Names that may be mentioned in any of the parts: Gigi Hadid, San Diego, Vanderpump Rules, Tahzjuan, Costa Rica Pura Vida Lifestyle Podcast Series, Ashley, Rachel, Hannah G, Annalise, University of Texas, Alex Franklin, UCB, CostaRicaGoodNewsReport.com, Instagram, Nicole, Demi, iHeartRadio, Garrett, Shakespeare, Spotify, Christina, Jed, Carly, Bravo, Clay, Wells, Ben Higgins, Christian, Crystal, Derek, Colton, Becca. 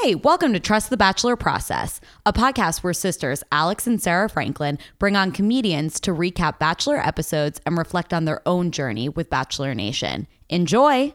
Hey, welcome to Trust the Bachelor Process, a podcast where sisters Alex and Sarah Franklin bring on comedians to recap Bachelor episodes and reflect on their own journey with Bachelor Nation. Enjoy!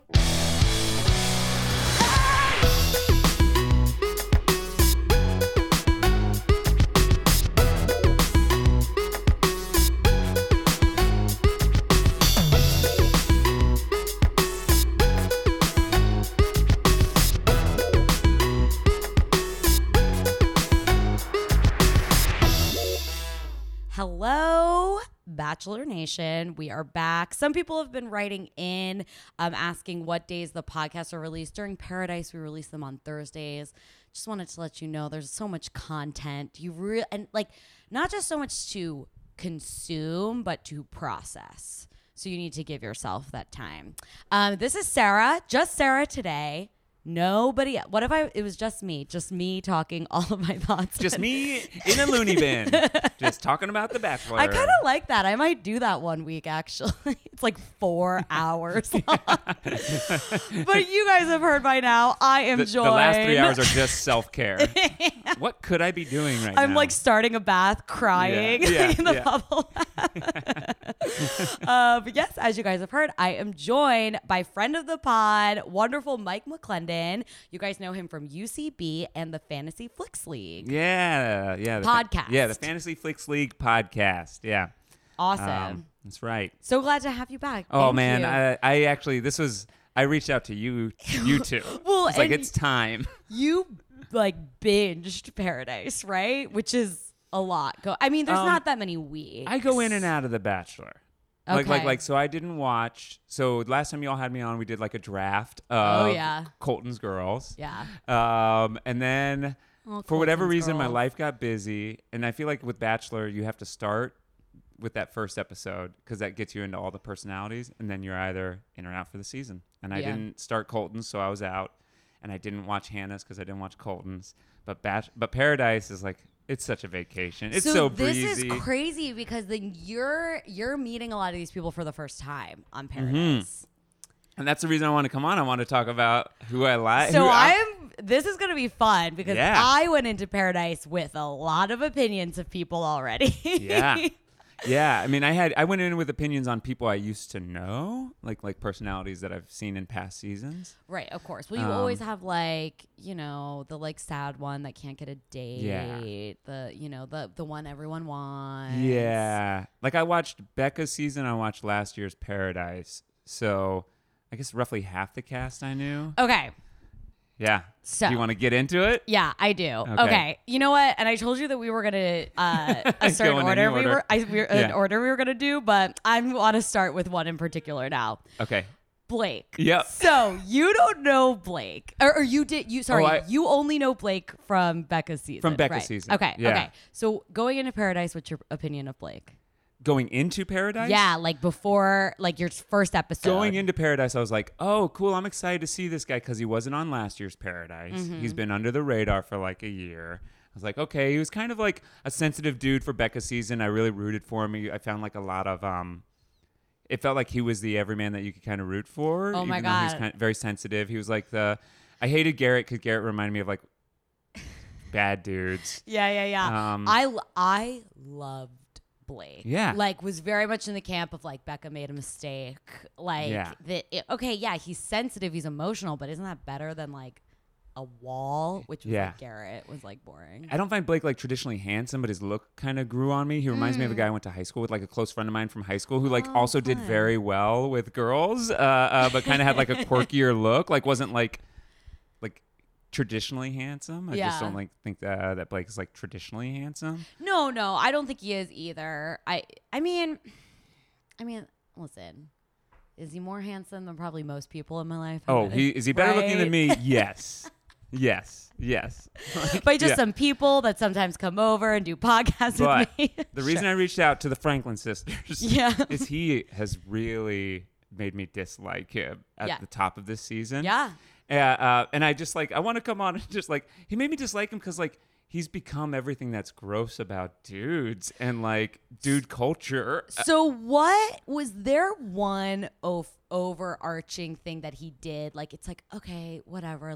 Bachelor Nation, we are back. Some people have been writing in asking what days the podcasts are released. During Paradise, we release them on Thursdays. Just wanted to let you know there's so much content. And not just so much to consume, but to process. So you need to give yourself that time. This is Sarah, just Sarah today. Nobody. What if it was just me talking all of my thoughts. Just me in a loony bin, just talking about The Bachelor. I kind of like that. I might do that one week, actually. It's like 4 hours long. But you guys have heard by now, I am Joy. The last 3 hours are just self-care. Yeah. What could I be doing right now? I'm like starting a bath, crying in the bubble. But yes, as you guys have heard, I am joined by friend of the pod, wonderful Mike McClendon. You guys know him from UCB and the Fantasy Flicks League. Yeah. Podcast. The Fantasy Flicks League podcast. Yeah. Awesome. That's right. So glad to have you back. Oh, man. I reached out to you two. Well, it's like, it's time. You like binged Paradise, right? Which is a lot. There's not that many weeks. I go in and out of The Bachelor. Okay. So I didn't watch. So last time y'all had me on, we did like a draft of Colton's Girls. Yeah. And then for whatever reason, my life got busy. And I feel like with Bachelor, you have to start with that first episode because that gets you into all the personalities. And then you're either in or out for the season. And I didn't start Colton's, so I was out. And I didn't watch Hannah's because I didn't watch Colton's. But Paradise is like... It's such a vacation. It's so breezy. This is crazy because then you're meeting a lot of these people for the first time on Paradise. Mm-hmm. And that's the reason I want to come on. I want to talk about who I like. So this is going to be fun because I went into Paradise with a lot of opinions of people already. Yeah. Yeah, I went in with opinions on people I used to know, like personalities that I've seen in past seasons. Right, of course. Well, you always have the sad one that can't get a date, the one everyone wants. Yeah. Like I watched Becca's season, I watched last year's Paradise. So, I guess roughly half the cast I knew. Okay. Yeah. So, do you want to get into it? Yeah, I do. Okay. You know what? And I told you that we were going to a certain order we were going to do, but I want to start with one in particular now. Okay. Blake. Yep. So you don't know Blake, or you did. You only know Blake from Becca's season. From Becca's season. Okay. Yeah. Okay. So going into Paradise, what's your opinion of Blake? Going into Paradise? Yeah, before, your first episode. Going into Paradise, I was like, oh, cool, I'm excited to see this guy because he wasn't on last year's Paradise. Mm-hmm. He's been under the radar for a year. I was like, okay, he was kind of like a sensitive dude for Becca's season. I really rooted for him. I found a lot of, it felt like he was the everyman that you could kind of root for. Oh, my God. He was kind of very sensitive. He was I hated Garrett because Garrett reminded me of bad dudes. Yeah. I loved Blake. Yeah. Was very much in the camp of Becca made a mistake. He's sensitive, he's emotional, but isn't that better than a wall, which was Garrett was boring. I don't find Blake traditionally handsome, but his look kind of grew on me. He reminds me of a guy I went to high school with, a close friend of mine from high school who also did very well with girls, but kind of had a quirkier look, wasn't traditionally handsome. I just don't think that Blake is traditionally handsome. No, I don't think he is either. I mean, listen, is he more handsome than probably most people in my life? Is he better looking than me? Yes. Yes. By just some people that sometimes come over and do podcasts with me. The reason I reached out to the Franklin sisters is he has really made me dislike him at the top of this season. Yeah. Yeah, and I just I want to come on and just he made me dislike him because he's become everything that's gross about dudes and dude culture. So what was there one overarching thing that he did? It's okay, whatever.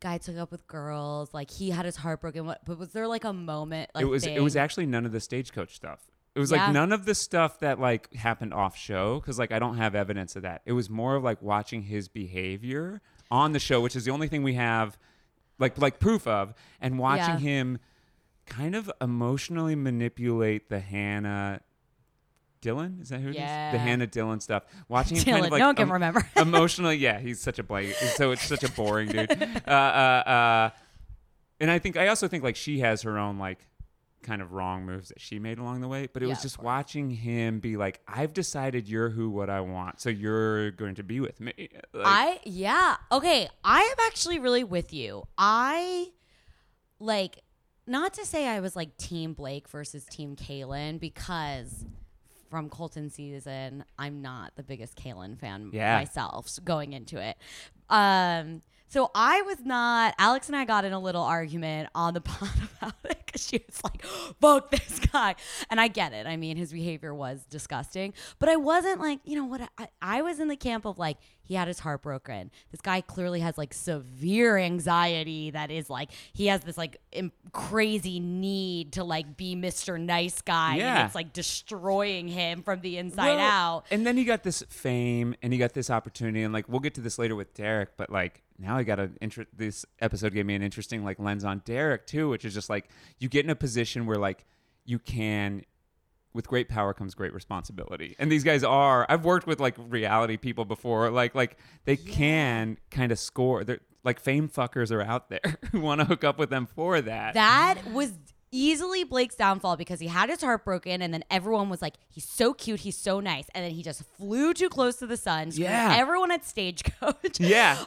guy took up with girls, like he had his heart broken. But was there like a moment? Like, it was actually none of the Stagecoach stuff. It was like none of the stuff that like happened off show, because like I don't have evidence of that. It was more of like watching his behavior on the show, which is the only thing we have like proof of, and watching him kind of emotionally manipulate the Hannah Dylan, is that who it is? The Hannah Dylan stuff. Watching him kind of like no one can remember emotionally. Yeah, he's such a blank. So it's such a boring dude. And I also think like she has her own like kind of wrong moves that she made along the way, but it was just watching him be like, I've decided you're what I want, so you're going to be with me. Like, I am actually really with you. I like, not to say I was like team Blake versus team Caitlin, because from Colton season, I'm not the biggest Caitlin fan myself going into it. So I was not, Alex and I got in a little argument on the pod about it, because she was like, fuck this guy. And I get it. I mean, his behavior was disgusting, but I wasn't like, you know what? I was in the camp of like, he had his heart broken. This guy clearly has like severe anxiety. That is like, he has this like crazy need to like be Mr. Nice Guy. Yeah. And it's like destroying him from the inside out. And then he got this fame and he got this opportunity, and like, we'll get to this later with Derek, but like, now I got this episode gave me an interesting like lens on Derek too, which is just like, you get in a position where like you can, with great power comes great responsibility. And these guys are, I've worked with like reality people before, like they can kind of score. They're like, fame fuckers are out there who want to hook up with them for that. That was easily Blake's downfall, because he had his heart broken, and then everyone was like, he's so cute, he's so nice, and then he just flew too close to the sun. So everyone at Stagecoach,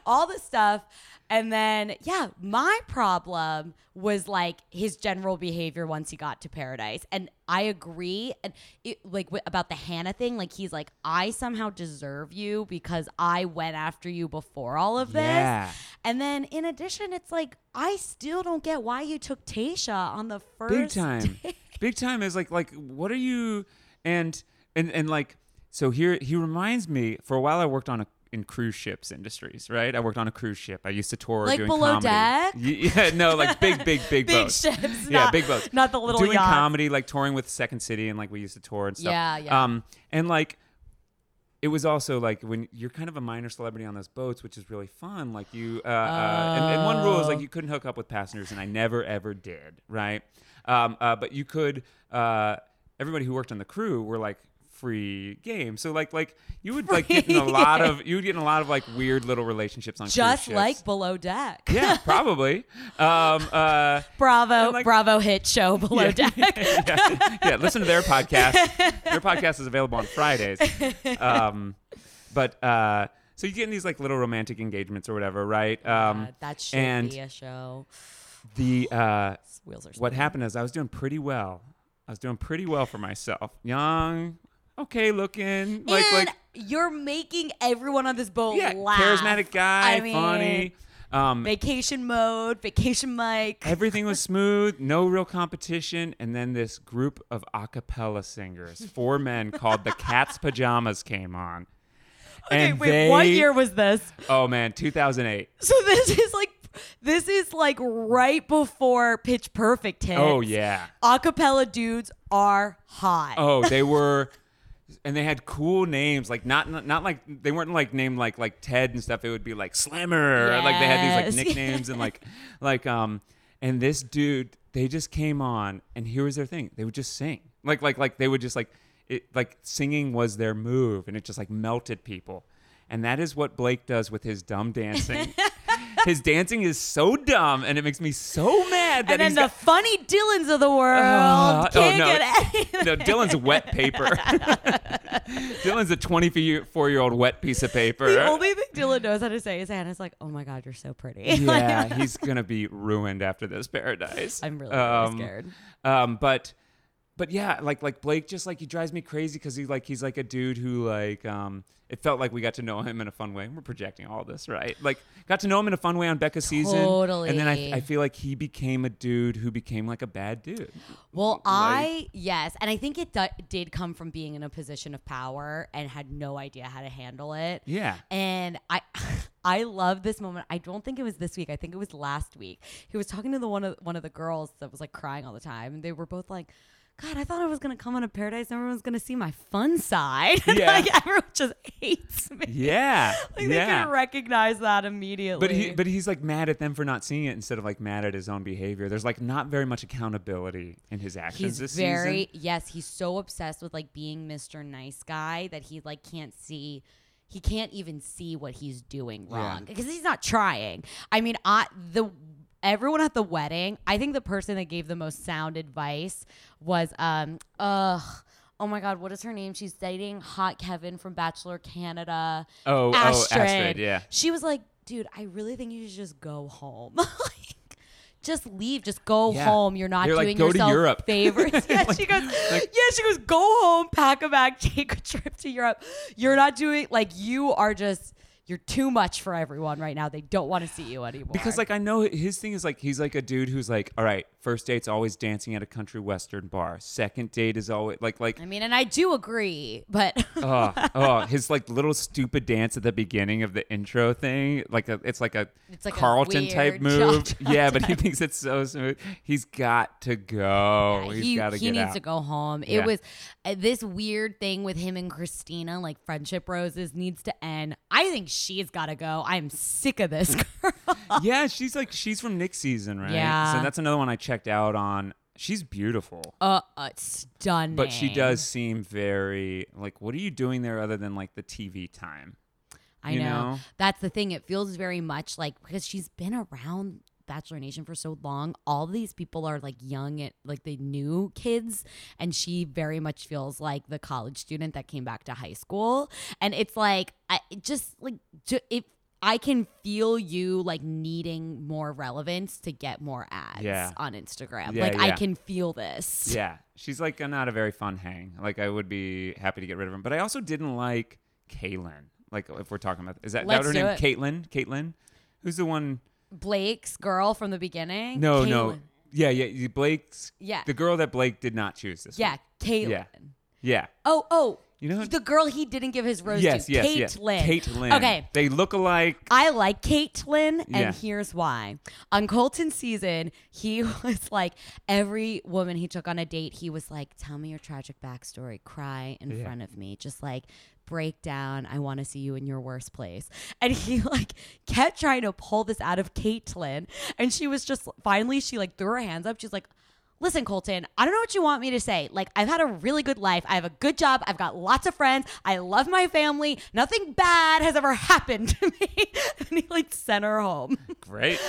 all this stuff. And then my problem was like his general behavior once he got to Paradise. And I agree, and it, like about the Hannah thing, like he's like, I somehow deserve you because I went after you before all of this. And then in addition, it's like, I still don't get why you took Tayshia on the first big time. Day. Big time is like what are you? And like, so here he reminds me, for a while I worked on in cruise ships industries, right? I worked on a cruise ship. I used to tour like doing below comedy. Deck? Yeah, no, like big boats. Big ships. Yeah, big boats. Not the little doing yachts. Comedy, like touring with Second City, and like we used to tour and stuff. Yeah. And like, it was also like when you're kind of a minor celebrity on those boats, which is really fun. Like you, and one rule is like you couldn't hook up with passengers, and I never ever did, right? But you could. Everybody who worked on the crew were like free game, so like you would like get in a lot of like weird little relationships on just cruise like ships. Below Deck. Yeah, probably. Bravo hit show Below Deck. Yeah, listen to their podcast. Their podcast is available on Fridays. But so you get in these like little romantic engagements or whatever, right? That should be a show. The wheels are spinning. What happened is I was doing pretty well for myself. Young. Okay looking. Like you're making everyone on this boat laugh. Charismatic guy, funny. Vacation mode, vacation mic. Everything was smooth, no real competition. And then this group of a cappella singers, 4 men called the Cat's Pajamas came on. Okay, and what year was this? Oh man, 2008. So this is like right before Pitch Perfect hits. Oh yeah. A cappella dudes are hot. Oh, they were... And they had cool names, like not like they weren't like named like Ted and stuff. It would be like Slammer, or like they had these like nicknames and and this dude, they just came on, and here was their thing. They would just sing, like they would just like it, like singing was their move, and it just like melted people, and that is what Blake does with his dumb dancing. His dancing is so dumb, and it makes me so mad that he's the funny Dylans of the world can't get anything. No, Dylan's wet paper. Dylan's a 24-year-old wet piece of paper. The only thing Dylan knows how to say is Hannah's like, oh my God, you're so pretty. Yeah, he's going to be ruined after this Paradise. I'm really scared. But But yeah, like Blake just like he drives me crazy because he's like a dude who like it felt like we got to know him in a fun way. We're projecting all this, right? Like got to know him in a fun way on Becca's season. Totally. And then I feel like he became a dude who became like a bad dude. Well, like, yes. And I think it did come from being in a position of power and had no idea how to handle it. Yeah. And I love this moment. I don't think it was this week. I think it was last week. He was talking to the one of the girls that was like crying all the time. And they were both like, God, I thought I was going to come on a Paradise and everyone's going to see my fun side. Yeah. Like everyone just hates me. Yeah. Like they can recognize that immediately. But he's like mad at them for not seeing it instead of like mad at his own behavior. There's like not very much accountability in his actions this season. He's so obsessed with like being Mr. Nice Guy that he like can't see. He can't even see what he's doing wrong because he's not trying. I mean, everyone at the wedding, I think the person that gave the most sound advice was, oh my God, what is her name? She's dating Hot Kevin from Bachelor Canada. Astrid, yeah. She was like, dude, I really think you should just go home. Just leave. Just go home. You're doing like, yourself favors. Yeah, like, she goes, go home, pack a bag, take a trip to Europe. You're not doing, you're too much for everyone right now. They don't want to see you anymore. Because like I know his thing is like he's like a dude who's like, all right, first date's always dancing at a country western bar. Second date is always like. I mean, and I do agree, but his like little stupid dance at the beginning of the intro thing, it's like Carlton type move. But he thinks it's so smooth. He's got to go. Yeah, he's got to get out. He needs to go home. Yeah. It was this weird thing with him and Christina, like friendship roses needs to end. I think she's got to go. I'm sick of this girl. Yeah, she's from Nick's season, right? Yeah. So that's another one I checked out on. She's beautiful. Stunning. But she does seem very, like, what are you doing there other than, like, the TV time? I know. That's the thing. It feels very much like, because she's been around Bachelor Nation for so long, all these people are like young at like the new kids, and she very much feels like the college student that came back to high school. And it's like I can feel you like needing more relevance to get more ads on Instagram. I can feel this. Yeah, she's like not a very fun hang. Like I would be happy to get rid of him, but I also didn't like Caitlin. Like if we're talking about is that her name? Caitlin, who's the one? Blake's girl from the beginning? No, Caitlin. No. Yeah. Blake's. Yeah. The girl that Blake did not choose this week. Caitlin. Yeah. Oh. You know the girl he didn't give his rose to. Yes, Caitlin. Caitlin. Okay. They look alike. I like Caitlin, and here's why. On Colton's season, he was like, every woman he took on a date, he was like, tell me your tragic backstory. Cry in front of me. Just like, break down. I want to see you in your worst place. And he like kept trying to pull this out of Caitlin. And she was just finally, she like threw her hands up. She's like, listen, Colton, I don't know what you want me to say. Like, I've had a really good life. I have a good job. I've got lots of friends. I love my family. Nothing bad has ever happened to me. And he like sent her home. Great.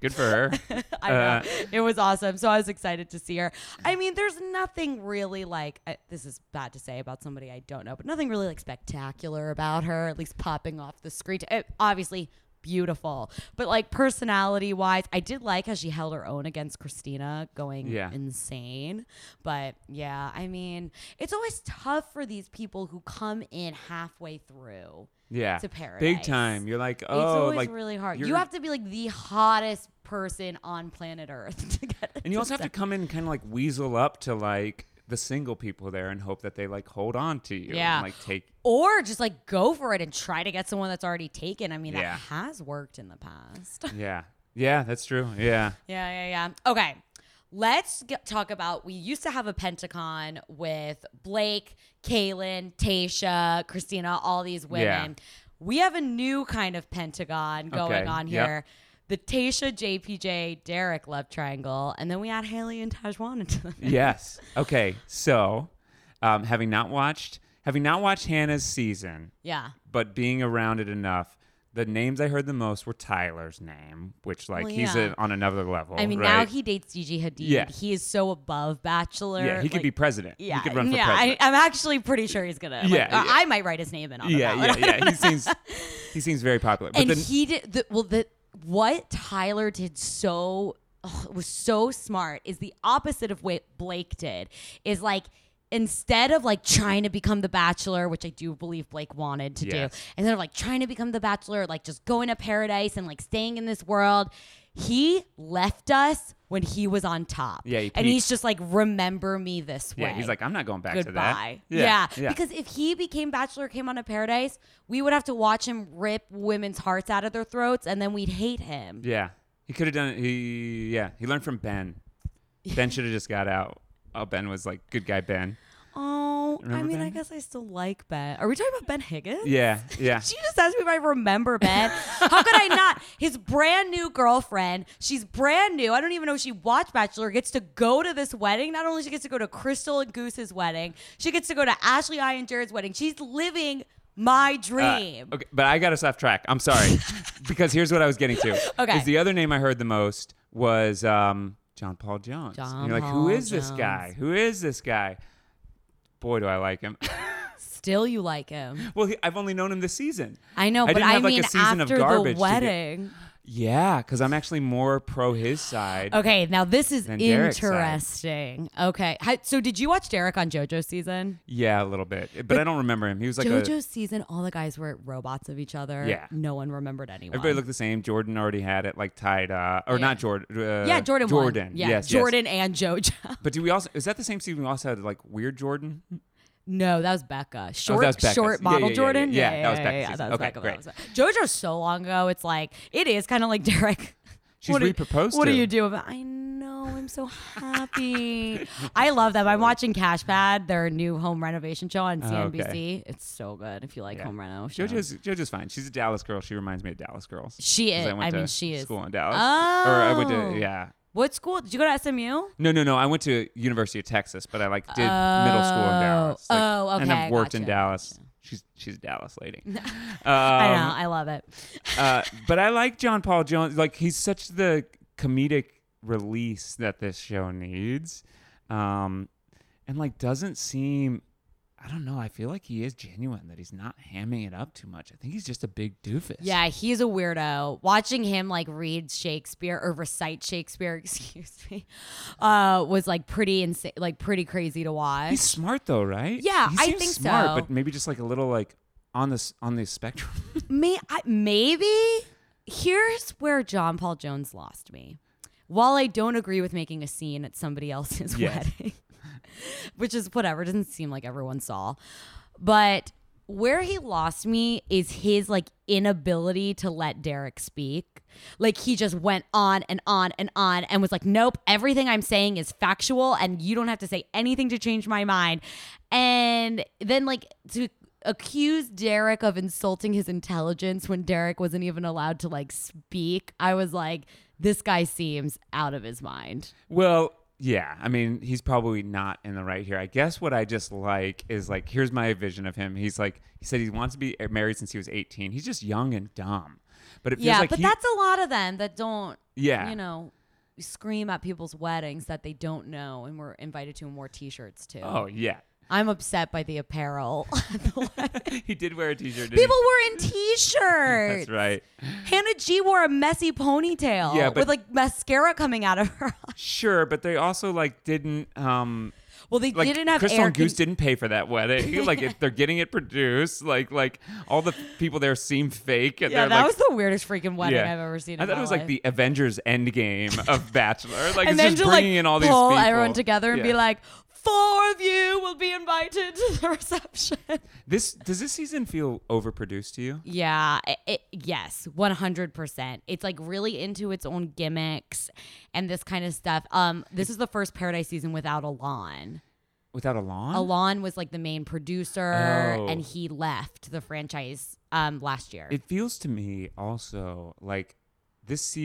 Good for her. I know. It was awesome. So I was excited to see her. I mean, there's nothing really like, this is bad to say about somebody I don't know, but nothing really like spectacular about her, at least popping off the screen. Obviously beautiful, but like personality wise, I did like how she held her own against Christina going insane. But yeah, I mean, it's always tough for these people who come in halfway through. Yeah. To Paradise. Big time. You're like, oh. It's always like, really hard. You have to be like the hottest person on planet Earth to get it. And you also have to come in and kind of like weasel up to like the single people there and hope that they like hold on to you. Yeah. And like take. Or just like go for it and try to get someone that's already taken. I mean, that has worked in the past. Yeah. Yeah, that's true. Yeah. Yeah. Okay. Let's talk about, we used to have a Pentacon with Blake, Caelynn, Tayshia, Christina, all these women. Yeah. We have a new kind of Pentagon going on here. The Tayshia, JPJ, Derek love triangle. And then we add Haley and Tahzjuan into them. Yes. Okay. So having not watched Hannah's season, but being around it enough, the names I heard the most were Tyler's name, which, like, he's on another level. I mean, now he dates Gigi Hadid. Yeah. He is so above Bachelor. Yeah, he could be president. Yeah. He could run for president. I'm actually pretty sure he's going to. Yeah, I might write his name in on that. Yeah. He seems very popular. But he did. What Tyler did so it was so smart, is the opposite of what Blake did, is like, instead of like trying to become the Bachelor, which I do believe Blake wanted to do, instead of like trying to become the Bachelor, like just going to paradise and like staying in this world, he left us when he was on top. Yeah, and he's just like, remember me this way. Yeah, he's like, I'm not going back to that. Yeah. Because if he became Bachelor, came on to Paradise, we would have to watch him rip women's hearts out of their throats, and then we'd hate him. Yeah, he could have done it. He learned from Ben. Ben should have just got out. Oh, Ben was like, good guy, Ben. Oh, remember Ben? I guess I still like Ben. Are we talking about Ben Higgins? Yeah. She just asked me if I remember Ben. How could I not? His brand new girlfriend. She's brand new. I don't even know if she watched Bachelor. Gets to go to this wedding. Not only she gets to go to Crystal and Goose's wedding, she gets to go to Ashley, I, and Jared's wedding. She's living my dream. Okay, but I got us off track. I'm sorry. Because here's what I was getting to. Okay. Because the other name I heard the most was... John Paul Jones. And you're like, who is this guy? Who is this guy? Boy, do I like him. Still, you like him. Well, I've only known him this season. I know, but I mean, after the wedding. Yeah, because I'm actually more pro his side. Okay, now this is interesting. Okay, so did you watch Derek on JoJo's season? Yeah, a little bit, but I don't remember him. He was like JoJo's season. All the guys were robots of each other. Yeah, no one remembered anyone. Everybody looked the same. Jordan already had it like tied, not Jordan. Jordan. Won. Yes, Jordan and JoJo. But is that the same season we also had like weird Jordan? No, that was Becca. Short model Jordan. Yeah, that was Becca. Okay, great. JoJo's so long ago. It's like, it is kind of like Derek. She's reproposed to. What do you do about it? I know. I'm so happy. I love them. I'm watching Cash Pad, their new home renovation show on CNBC. Okay. It's so good if you like home reno shows. JoJo's fine. She's a Dallas girl. She reminds me of Dallas girls. She is. I went to school in Dallas. Oh. Or I went to, What school? Did you go to SMU? No. I went to University of Texas, but I did middle school in Dallas. Okay. And I've worked in Dallas. Gotcha. She's a Dallas lady. I know. I love it. But I like John Paul Jones. Like, he's such the comedic release that this show needs. And like, doesn't seem... I don't know. I feel like he is genuine, that he's not hamming it up too much. I think he's just a big doofus. Yeah, he's a weirdo. Watching him read Shakespeare or recite Shakespeare, was pretty insane, pretty crazy to watch. He's smart though, right? Yeah, I think so. He seems smart, but maybe just a little on the spectrum. Maybe here's where John Paul Jones lost me. While I don't agree with making a scene at somebody else's wedding. Which is whatever, doesn't seem like everyone saw. But where he lost me is his inability to let Derek speak. He just went on and on and on and was like, nope, everything I'm saying is factual and you don't have to say anything to change my mind. And then to accuse Derek of insulting his intelligence when Derek wasn't even allowed to speak, I was like, this guy seems out of his mind. Well... yeah, I mean, he's probably not in the right here. I guess what I just like is here's my vision of him. He's he said he wants to be married since he was 18. He's just young and dumb. But it feels like that's a lot of them that don't, scream at people's weddings that they don't know and were invited to and wore T-shirts too. Oh, yeah. I'm upset by the apparel. He did wear a T-shirt. People were in T-shirts. That's right. Hannah G wore a messy ponytail with mascara coming out of her. Sure, but they also didn't. Well, they didn't have. Crystal and Goose didn't pay for that wedding. If they're getting it produced, all the people there seem fake. And that was the weirdest freaking wedding I've ever seen. I thought it was like the Avengers Endgame of Bachelor. Like, and it's then just bringing in all these people, pull everyone together and be like, 4 of you will be invited to the reception. Does this season feel overproduced to you? Yeah, yes, 100%. It's really into its own gimmicks and this kind of stuff. This is the first Paradise season without Alon. Without Alon? Alon was the main producer, and he left the franchise last year. It feels to me also this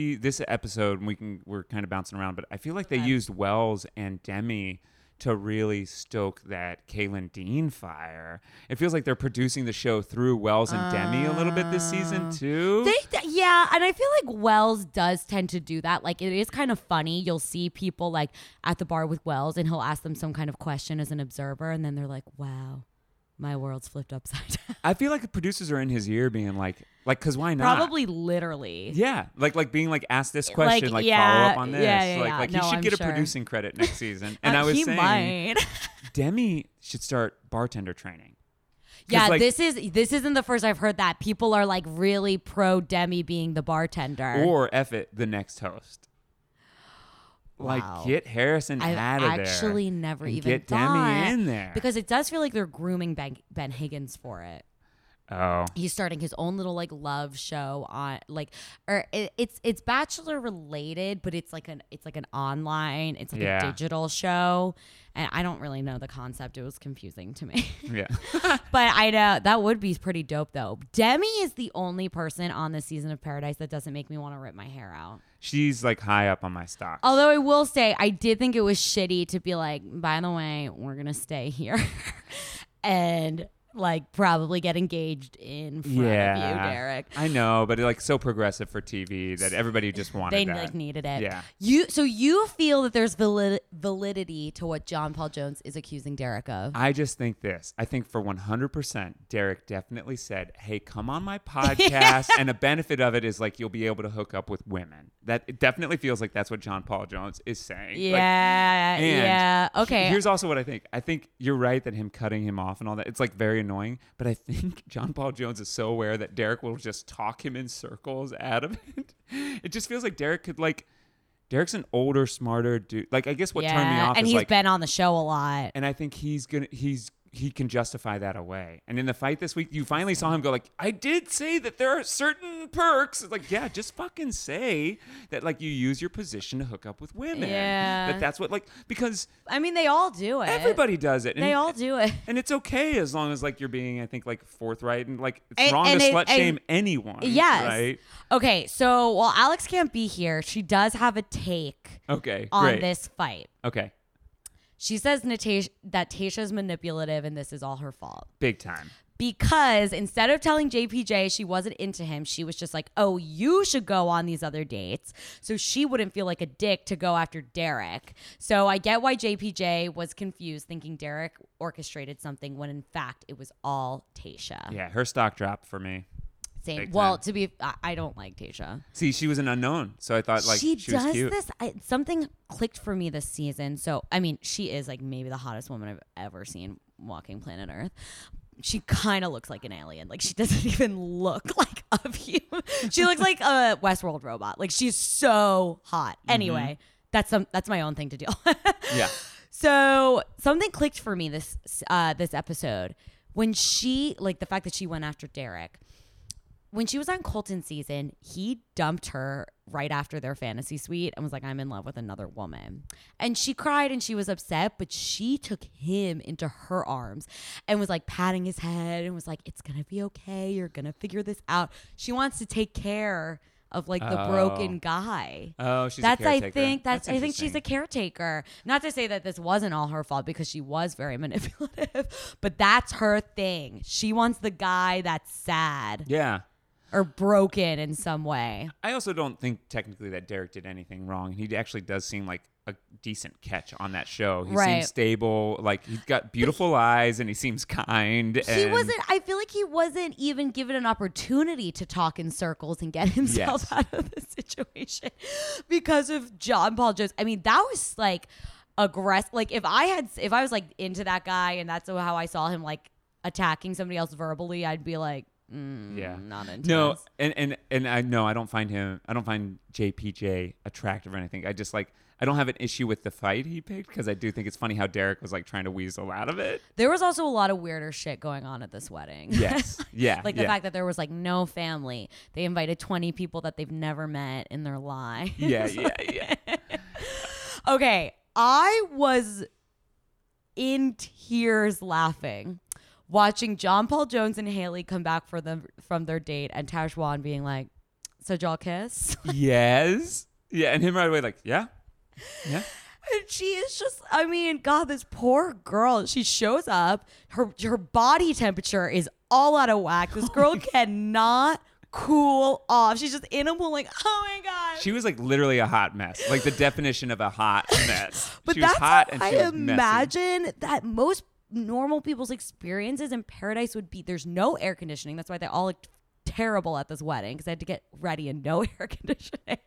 episode, and we're kind of bouncing around, but I feel like they used Wells and Demi to really stoke that Caitlin Dean fire. It feels like they're producing the show through Wells and Demi a little bit this season too. And I feel like Wells does tend to do that. It is kind of funny. You'll see people at the bar with Wells and he'll ask them some kind of question as an observer, and then they're like, wow, My world's flipped upside down. I feel like the producers are in his ear being like, cause why not? Probably literally. Yeah. Like being like, ask this question, like yeah, follow up on this. Yeah. Like no, he should get a producing credit next season. And I was saying, Demi should start bartender training. Yeah, like, this isn't the first I've heard that. People are like really pro Demi being the bartender. Or F it, the next host. Like wow. Get Harrison out of there. I've actually never even get Demi in there. Because it does feel like they're grooming Ben Higgins for it. Oh. He's starting his own little like love show on like or it's Bachelor related, but it's like an online, it's like a digital show. And I don't really know the concept. It was confusing to me. Yeah. But I know that would be pretty dope though. Demi is the only person on this season of Paradise that doesn't make me want to rip my hair out. She's like high up on my stocks. Although I will say I did think it was shitty to be like, by the way, we're gonna stay here and like probably get engaged in front of you, Derek. I know, but like so progressive for TV that everybody just wanted it. They like needed it. Yeah. So you feel that there's validity to what John Paul Jones is accusing Derek of? I just think this. I think for 100%, Derek definitely said, hey, come on my podcast. And a benefit of it is like you'll be able to hook up with women. That it definitely feels like that's what John Paul Jones is saying. Yeah, like, yeah. Okay. Here's also what I think. I think you're right that him cutting him off and all that, it's like very annoying, but I think John Paul Jones is so aware that Derek will just talk him in circles out of it. It just feels like Derek's an older, smarter dude. Like I guess what turned me off and is he's like, been on the show a lot. And I think he can justify that away. And in the fight this week, you finally saw him go like, I did say that there are certain perks. It's like, yeah, just fucking say that like you use your position to hook up with women. Yeah. That's what like, because I mean, they all do it. Everybody does it. They all do it. And it's okay as long as like you're being, I think like forthright and like it's wrong to slut shame anyone. Yes. Right? Okay. So while Alex can't be here, she does have a take on this fight. Okay. She says that Tayshia's manipulative and this is all her fault. Big time. Because instead of telling JPJ she wasn't into him, she was just like, oh, you should go on these other dates. So she wouldn't feel like a dick to go after Derek. So I get why JPJ was confused thinking Derek orchestrated something when in fact it was all Tayshia. Yeah, her stock dropped for me. Same. Well, I don't like Tayshia. See, she was an unknown, so I thought like she does was cute. Something clicked for me this season. So I mean, she is like maybe the hottest woman I've ever seen walking planet Earth. She kind of looks like an alien. Like she doesn't even look like a human. She looks like a Westworld robot. Like she's so hot. Anyway, that's my own thing to deal with. Yeah. So something clicked for me this episode when she like the fact that she went after Derek. When she was on Colton season, he dumped her right after their fantasy suite and was like, I'm in love with another woman. And she cried and she was upset, but she took him into her arms and was like patting his head and was like, it's going to be okay. You're going to figure this out. She wants to take care of like the broken guy. Oh, she's a caretaker. I think she's a caretaker. Not to say that this wasn't all her fault because she was very manipulative, but that's her thing. She wants the guy that's sad. Yeah. Or broken in some way. I also don't think technically that Derek did anything wrong. He actually does seem like a decent catch on that show. He seems stable. Like he's got beautiful eyes and he seems kind. I feel like he wasn't even given an opportunity to talk in circles and get himself out of the situation because of John Paul Jones. I mean, that was like aggressive. Like if I was like into that guy and that's how I saw him like attacking somebody else verbally, I'd be like, not into this. And I don't find JPJ attractive or anything. I just like I don't have an issue with the fight he picked because I do think it's funny how Derek was like trying to weasel out of it. There was also a lot of weirder shit going on at this wedding. Yes. Yeah. Like the fact that there was like no family. They invited 20 people that they've never met in their lives. Yeah. Okay. I was in tears laughing watching John Paul Jones and Haley come back from their date and Tahzjuan being like, so did y'all kiss? Yes. Yeah. And him right away like, yeah. And she is just, I mean, God, this poor girl. She shows up. Her body temperature is all out of whack. This girl cannot cool off. She's just in a pool like, oh my God. She was like literally a hot mess. Like the definition of a hot mess. But she was hot and she was messy. I imagine that most normal people's experiences in paradise would be there's no air conditioning. That's why they all looked terrible at this wedding, because I had to get ready and no air conditioning.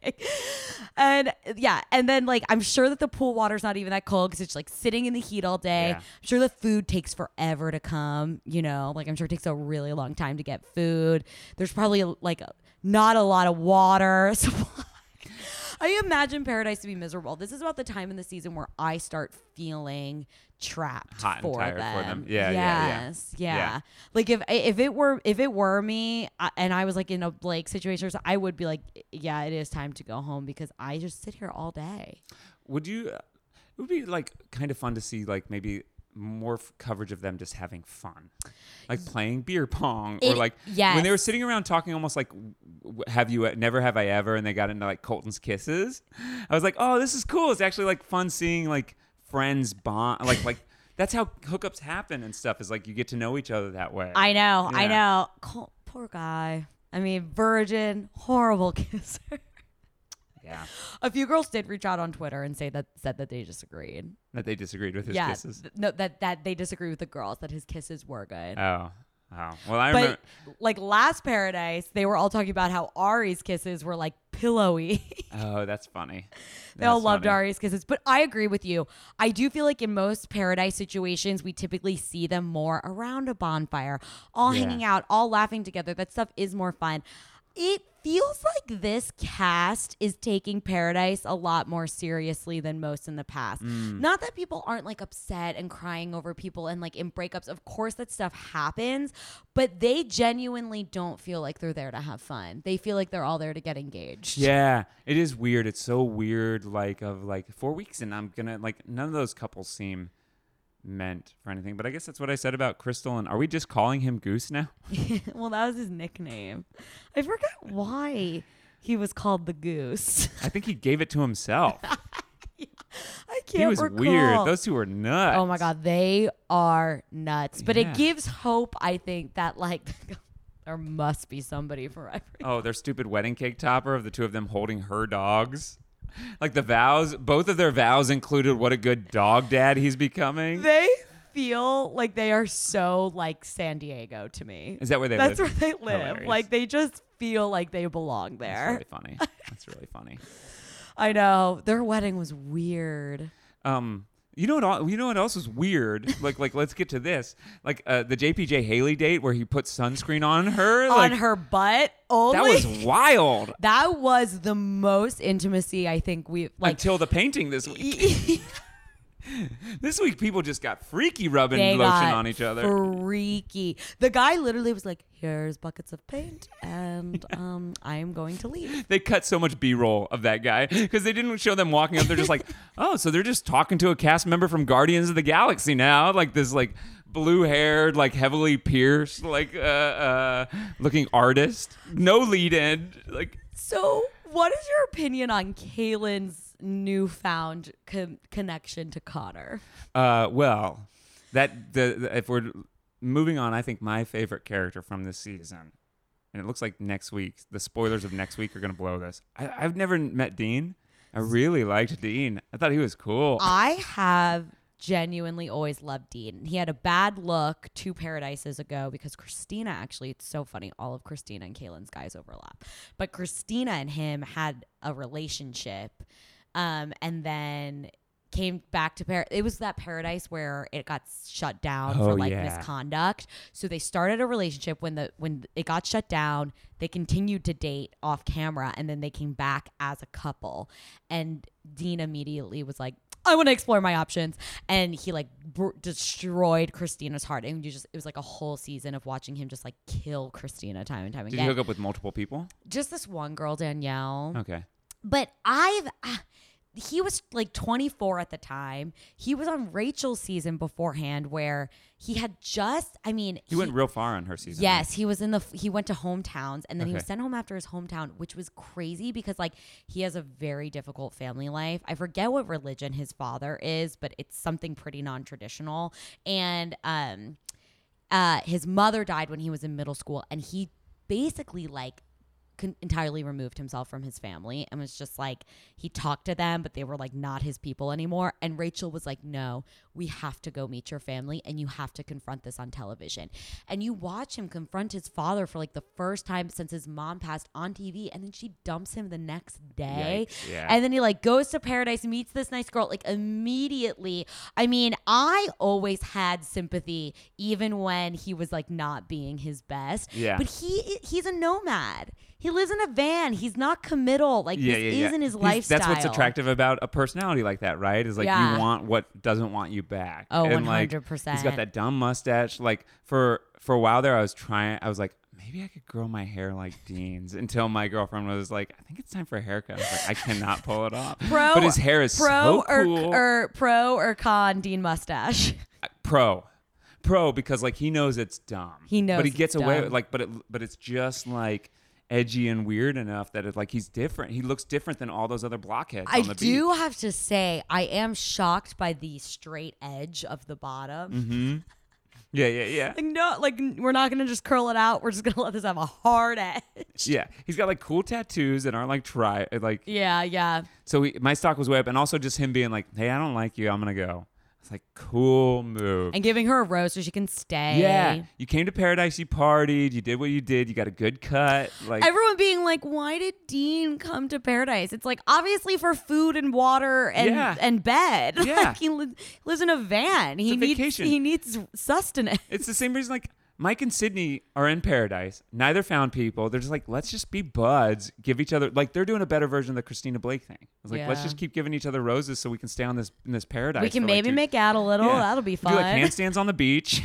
And yeah, and then like I'm sure that the pool water's not even that cold because it's like sitting in the heat all day. Yeah. I'm sure the food takes forever to come, you know, like I'm sure it takes a really long time to get food. There's probably like not a lot of water supply. I imagine paradise to be miserable. This is about the time in the season where I start feeling trapped. Hot and tired for them. Yeah, yes, yeah, yeah. Yeah. Like if it were me and I was like in a Blake situation, I would be like, yeah, it is time to go home because I just sit here all day. Would you? It would be like kind of fun to see like maybe more coverage of them just having fun, like playing beer pong or like when they were sitting around talking almost like never have I ever, and they got into like Colton's kisses. I was like, oh, this is cool. It's actually like fun seeing like friends bond like that's how hookups happen and stuff, is like you get to know each other that way. I know, yeah. I know. Colton, poor guy. I mean, virgin, horrible kisser. Yeah. A few girls did reach out on Twitter and said that they disagreed. That they disagreed with his kisses? No, that they disagree with the girls, that his kisses were good. Oh. Well, I remember. Like last Paradise, they were all talking about how Ari's kisses were like pillowy. Oh, that's funny. They all loved Ari's kisses. But I agree with you. I do feel like in most Paradise situations, we typically see them more around a bonfire, all hanging out, all laughing together. That stuff is more fun. It feels like this cast is taking Paradise a lot more seriously than most in the past. Mm. Not that people aren't like upset and crying over people and like in breakups. Of course that stuff happens, but they genuinely don't feel like they're there to have fun. They feel like they're all there to get engaged. Yeah, it is weird. It's so weird, like of like 4 weeks and I'm gonna like, none of those couples seem meant for anything, but I guess that's what I said about Crystal. And are we just calling him Goose now? Well, that was his nickname. I forgot why he was called the Goose. I think he gave it to himself. Yeah, I can't. He was recall. Weird. Those two are nuts. Oh my God, they are nuts. But it gives hope, I think, that like there must be somebody for everything. Oh, their stupid wedding cake topper of the two of them holding her dogs. Like the vows, both of their vows included what a good dog dad he's becoming. They feel like they are so like San Diego to me. Is that where they live? That's where they live. Hilarious. Like they just feel like they belong there. That's really funny. That's really funny. I know. Their wedding was weird. You know what else is weird? Like let's get to this. Like the JPJ Haley date where he put sunscreen on her. On her butt only. That was wild. That was the most intimacy I think we've like. Until the painting this week. This week people just got freaky rubbing lotion on each other. Freaky. The guy literally was like, here's buckets of paint and I'm going to leave. They cut so much B-roll of that guy because they didn't show them walking up. They're just like, oh, so they're just talking to a cast member from Guardians of the Galaxy now. Like this like blue-haired, like heavily pierced, like looking artist. No lead in. Like. So what is your opinion on Caitlyn's newfound connection to Connor? Well, that if we're moving on, I think my favorite character from this season, and it looks like next week, the spoilers of next week are going to blow this. I've never met Dean. I really liked Dean. I thought he was cool. I have genuinely always loved Dean. He had a bad look 2 Paradises ago because Christina actually, it's so funny, all of Christina and Caelynn's guys overlap. But Christina and him had a relationship and then came back to Paradise. It was that Paradise where it got shut down for like misconduct. So they started a relationship when it got shut down. They continued to date off camera, and then they came back as a couple. And Dean immediately was like, I want to explore my options. And he like destroyed Christina's heart. And it was like a whole season of watching him just like kill Christina time and time again. Did you hook up with multiple people? Just this one girl, Danielle. Okay. But he was like 24 at the time. He was on Rachel's season beforehand where he had just, I mean. He went real far on her season. Yes, right? He was he went to hometowns, and then he was sent home after his hometown, which was crazy because like he has a very difficult family life. I forget what religion his father is, but it's something pretty non-traditional. And his mother died when he was in middle school, and he basically like entirely removed himself from his family and was just like, he talked to them, but they were like not his people anymore. And Rachel was like, no, we have to go meet your family and you have to confront this on television. And you watch him confront his father for like the first time since his mom passed on TV, and then she dumps him the next day. Yeah. And then he like goes to Paradise, meets this nice girl, like immediately. I mean, I always had sympathy even when he was like not being his best. Yeah. But he's a nomad. He lives in a van. He's not committal. Like, this isn't his lifestyle. That's what's attractive about a personality like that, right? Is like, you want what doesn't want you back. Oh, and 100%. Like, he's got that dumb mustache. Like, for a while there, I was like, maybe I could grow my hair like Dean's, until my girlfriend was like, I think it's time for a haircut. I was like, I cannot pull it off. But his hair is so cool. Pro or con Dean mustache? Pro, because like, he knows it's dumb. He knows, but he gets away with like, but it's just like edgy and weird enough that it's like, he's different. He looks different than all those other blockheads on the beach. I do have to say, I am shocked by the straight edge of the bottom. Mm-hmm. Yeah. Like, no, like, we're not going to just curl it out. We're just going to let this have a hard edge. Yeah. He's got, like, cool tattoos that aren't, like, Yeah. So my stock was way up. And also just him being like, hey, I don't like you. I'm going to go. It's like, cool move. And giving her a rose so she can stay. Yeah. You came to Paradise. You partied. You did what you did. You got a good cut. Like, everyone being like, why did Dean come to Paradise? It's like, obviously for food and water and bed. Yeah. Like, he lives in a van. He needs sustenance. It's the same reason, like, Mike and Sydney are in Paradise. Neither found people. They're just like, let's just be buds, give each other, like, they're doing a better version of the Christina Blake thing. It's like, let's just keep giving each other roses so we can stay on this in this Paradise. We can maybe make out a little. Yeah. That'll be fun. Do like handstands on the beach.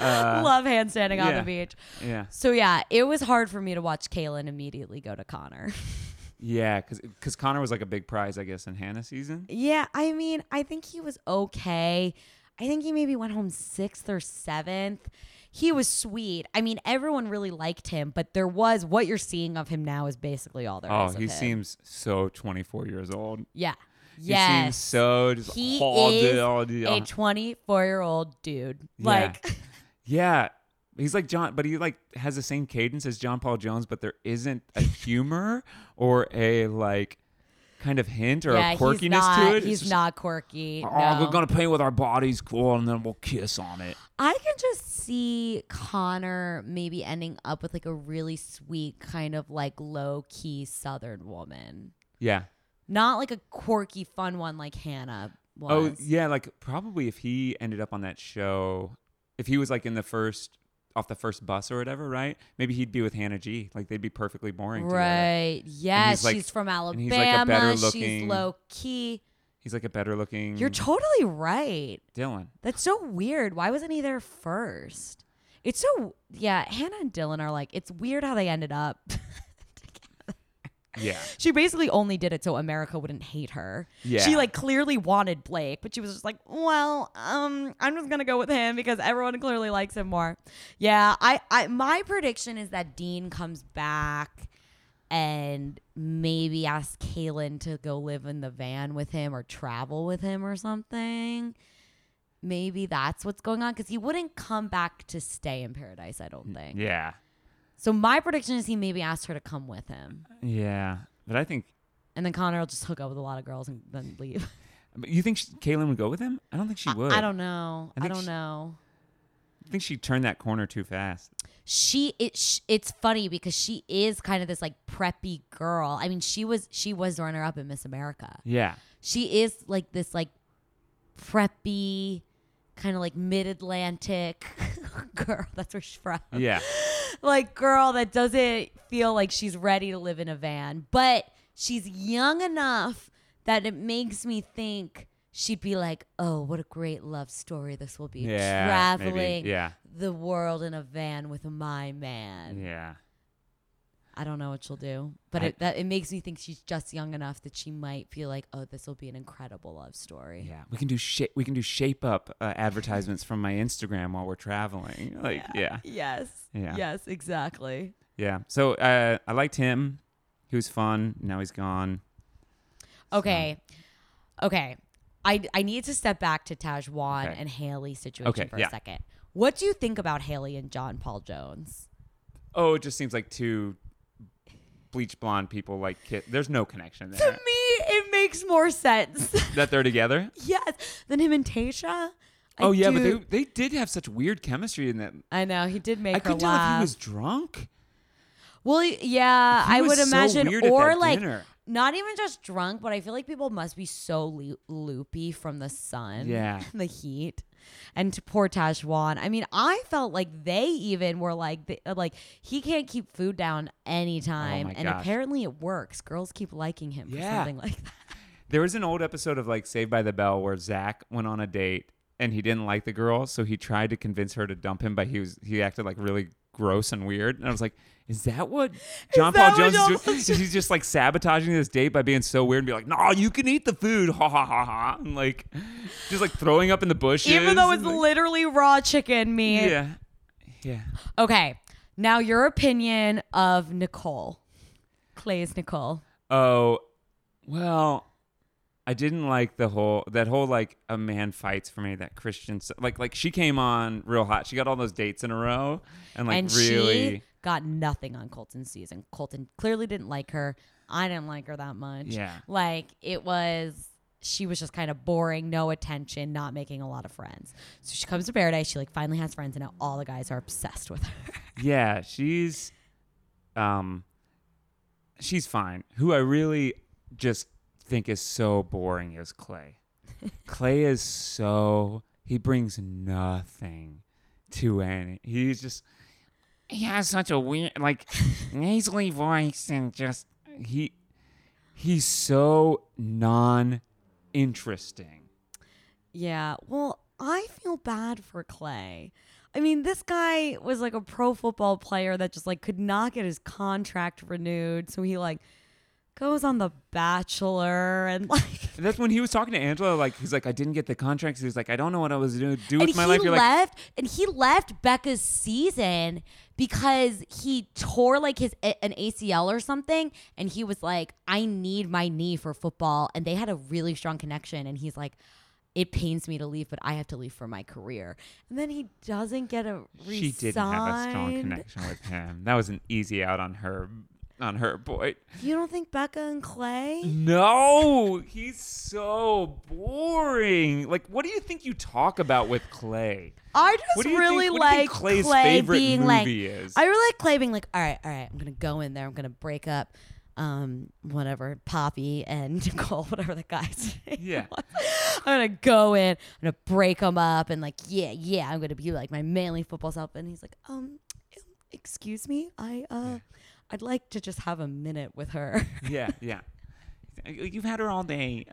Love handstanding on the beach. Yeah. So yeah, it was hard for me to watch Caitlin immediately go to Connor. Yeah, because Connor was like a big prize, I guess, in Hannah's season. Yeah, I mean, I think he was okay. I think he maybe went home 6th or 7th. He was sweet. I mean, everyone really liked him, but there was, what you're seeing of him now is basically all there is of him. Oh, he seems so 24 years old. Yeah. Yes. He seems so just a 24-year-old dude. Yeah. Like, yeah. He's like John, but he like has the same cadence as John Paul Jones, but there isn't a humor or a like kind of hint or a quirkiness to it. He's just not quirky. We're gonna paint with our bodies, cool, and then we'll kiss on it. I can just see Connor maybe ending up with like a really sweet kind of like low key Southern woman. Yeah, not like a quirky, fun one like Hannah was. Oh yeah, like probably if he ended up on that show, if he was like off the first bus or whatever, right? Maybe he'd be with Hannah G. Like, they'd be perfectly boring together. Right. Yes. Like, she's from Alabama. He's like a better looking. She's low key. He's like a better looking. You're totally right. Dylan. That's so weird. Why wasn't he there first? It's so, yeah. Hannah and Dylan are like, it's weird how they ended up together. Yeah. She basically only did it so America wouldn't hate her. Yeah. She like clearly wanted Blake, but she was just like, well, I'm just going to go with him because everyone clearly likes him more. Yeah, I my prediction is that Dean comes back and maybe asks Caitlin to go live in the van with him or travel with him or something. Maybe that's what's going on, because he wouldn't come back to stay in Paradise, I don't think. Yeah. So my prediction is he maybe asked her to come with him. Yeah, but I think... And then Connor will just hook up with a lot of girls and then leave. But you think Caitlin would go with him? I don't think she would. I don't know. I don't know. I think she turned that corner too fast. It's funny because she is kind of this like preppy girl. I mean, she was runner up in Miss America. Yeah. She is like this like preppy kind of like mid-Atlantic girl. That's where she's from. Yeah. Like girl that doesn't feel like she's ready to live in a van, but she's young enough that it makes me think she'd be like, oh, what a great love story this will be. Yeah, traveling the world in a van with my man. Yeah. I don't know what she'll do, but it makes me think she's just young enough that she might feel like, oh, this will be an incredible love story. Yeah. We can do shape up advertisements from my Instagram while we're traveling. Like, yeah. Yes. Yeah. Yes, exactly. Yeah. So I liked him. He was fun. Now he's gone. Okay. So. Okay. I need to step back to Tahzjuan and Haley's situation for a second. What do you think about Haley and John Paul Jones? oh, it just seems like two bleach blonde people like kids. There's no connection there. To me, it makes more sense. That they're together? Yes. Than him and Tayshia. But they did have such weird chemistry in that. I know. He did make her laugh. I couldn't tell if he was drunk. Well, yeah, I would imagine. Or like not even just drunk, but I feel like people must be so loopy from the sun. Yeah. The heat. And to poor Tahzjuan. I mean, I felt like they even were like, he can't keep food down anytime. And apparently it works. Girls keep liking him for something like that. There was an old episode of like Saved by the Bell where Zach went on a date and he didn't like the girl. So he tried to convince her to dump him, but he acted like really gross and weird. And I was like, is that what John Paul Jones is doing? He's just like sabotaging this date by being so weird and be like, no, you can eat the food. Ha ha ha ha. And like, just like throwing up in the bushes. Even though it's like, literally raw chicken meat. Yeah. Yeah. Okay. Now your opinion of Nicole. Clay's Nicole. Oh, well, I didn't like that whole like a man fights for me, that Christian stuff. Like she came on real hot. She got all those dates in a row and like really got nothing on Colton's season. Colton clearly didn't like her. I didn't like her that much. Yeah. Like she was just kind of boring, no attention, not making a lot of friends. So she comes to Paradise, she like finally has friends, and now all the guys are obsessed with her. Yeah, she's fine. Who I really just think is so boring is Clay. Clay is he brings nothing to any. He's just, he has such a weird, like, nasally voice and just, he's so non-interesting. Yeah, well, I feel bad for Clay. I mean, this guy was like a pro football player that just like could not get his contract renewed, so he like goes on The Bachelor and like. And that's when he was talking to Angela, like he's like, I didn't get the contracts. He was like, I don't know what I was gonna do with my life. He left Becca's season because he tore like an ACL or something, and he was like, I need my knee for football, and they had a really strong connection, and he's like, it pains me to leave, but I have to leave for my career. And then he doesn't get a re-signed. She didn't have a strong connection with him. That was an easy out on her. On her, boy. You don't think Becca and Clay? No, he's so boring. Like, what do you think you talk about with Clay? I just really like Clay's favorite movie is. I really like Clay being like, all right, I'm gonna go in there, I'm gonna break up, whatever, Poppy and Nicole, whatever the guy's name. Yeah, was. I'm gonna go in, I'm gonna break them up, and like, yeah, I'm gonna be like my manly football self. And he's like, excuse me, I'd like to just have a minute with her. Yeah. You've had her all day.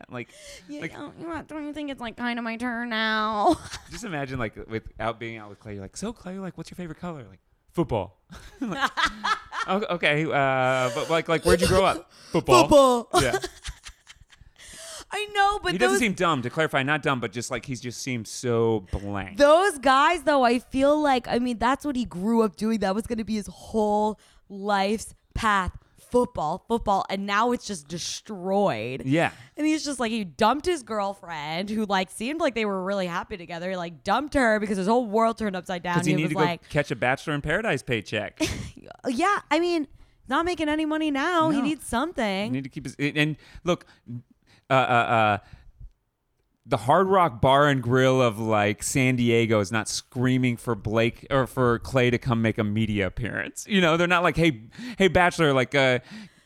Don't you think it's like kind of my turn now? Just imagine like without being out with Clay, you're like, so Clay, like, what's your favorite color? Like, football. Like, okay. But like, where'd you grow up? Football. Yeah. I know, but he doesn't seem dumb. To clarify, not dumb, but just like he just seems so blank. Those guys, though, I feel like, I mean, that's what he grew up doing. That was going to be his whole life's path, football, and now it's just destroyed. Yeah. And he's just like, he dumped his girlfriend who like seemed like they were really happy together. He like dumped her because his whole world turned upside down. Because he needed to go catch a Bachelor in Paradise paycheck. Yeah, I mean, not making any money now. No. He needs something. He need to keep his, and look, the Hard Rock Bar and Grill of like San Diego is not screaming for Blake or for Clay to come make a media appearance. You know, they're not like, hey, Bachelor, like, can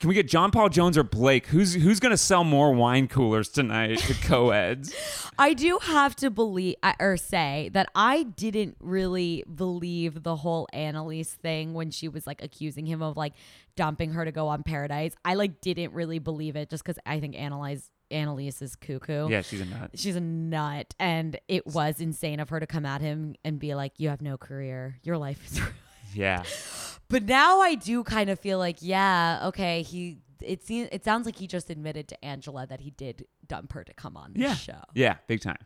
we get John Paul Jones or Blake? Who's gonna sell more wine coolers tonight to co-eds? I do have to believe or say that I didn't really believe the whole Annalise thing when she was like accusing him of like dumping her to go on Paradise. I like didn't really believe it just because I think Annalise is cuckoo. Yeah, she's a nut. And it was insane of her to come at him and be like, you have no career. Your life is ruined. Yeah. But now I do kind of feel like, yeah, okay, it sounds like he just admitted to Angela that he did dump her to come on the show. Yeah, big time.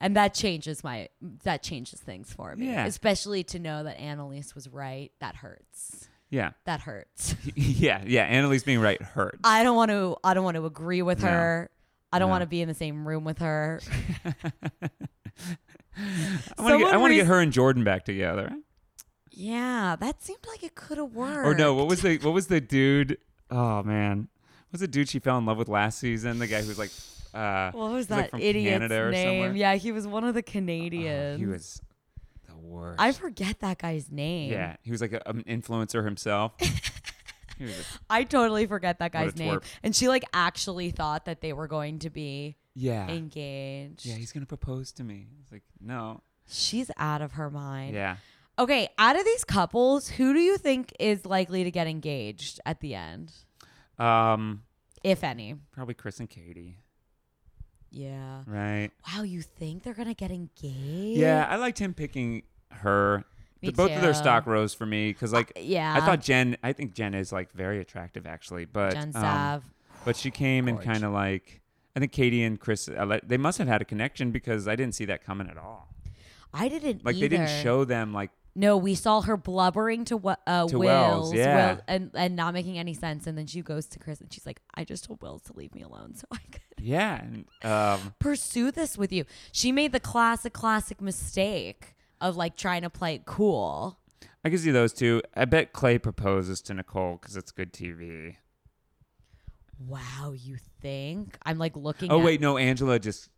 And that changes things for me. Yeah. Especially to know that Annalise was right. That hurts. Yeah. That hurts. Yeah. Annalise being right hurts. I don't want to agree with her. I don't want to be in the same room with her. I want to get her and Jordan back together. Yeah, that seemed like it could have worked. Or no, what was the dude? Oh man, what was the dude she fell in love with last season? The guy who's like, what was that like idiot's name? Yeah, he was one of the Canadians. He was the worst. I forget that guy's name. Yeah, he was like an influencer himself. I totally forget that guy's name. And she like actually thought that they were going to be engaged. Yeah, he's going to propose to me. It's like, no. She's out of her mind. Yeah. Okay, out of these couples, who do you think is likely to get engaged at the end? If any. Probably Chris and Katie. Yeah. Right. Wow, you think they're going to get engaged? Yeah, I liked him picking her. Both of their stock rose for me because, like, I thought I think Jen is like very attractive actually, but Jen Sav, but she came and kind of like, I think Katie and Chris, they must have had a connection because I didn't see that coming at all. I didn't like either. They didn't show them like. No, we saw her blubbering to Wells, yeah, Wells, and not making any sense, and then she goes to Chris and she's like, "I just told Wells to leave me alone, so I could pursue this with you." She made the classic mistake of like trying to play it cool. I can see those two. I bet Clay proposes to Nicole because it's good TV. Wow, you think? I'm like looking at... Oh, wait, no, Angela just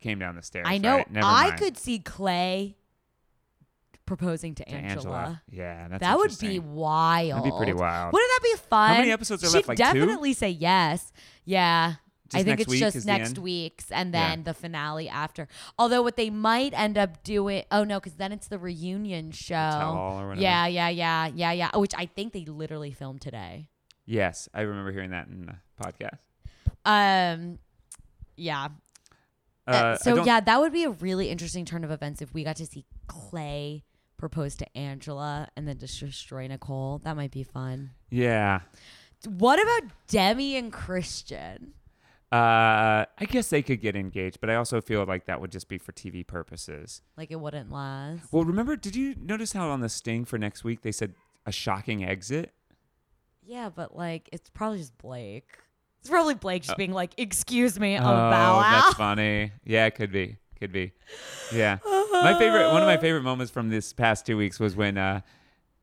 came down the stairs. I know. Right? Never mind. Could see Clay proposing to Angela. Yeah, that would be wild. That would be pretty wild. Wouldn't that be fun? How many episodes are left? Like definitely two? Definitely say yes. Yeah. I think it's just next week's and then the finale after. Although what they might end up doing, oh no, because then it's the reunion show. Tell-all or whatever. Yeah. Which I think they literally filmed today. Yes, I remember hearing that in the podcast. Yeah. So that would be a really interesting turn of events if we got to see Clay propose to Angela and then just destroy Nicole. That might be fun. Yeah. What about Demi and Christian? I guess they could get engaged, but I also feel like that would just be for TV purposes. Like it wouldn't last. Well, remember, did you notice how on the sting for next week they said a shocking exit? Yeah, but like it's probably just Blake. It's probably Blake just being like, "Excuse me, I'm bow out." That's funny. Yeah, it could be. Yeah. One of my favorite moments from this past 2 weeks was when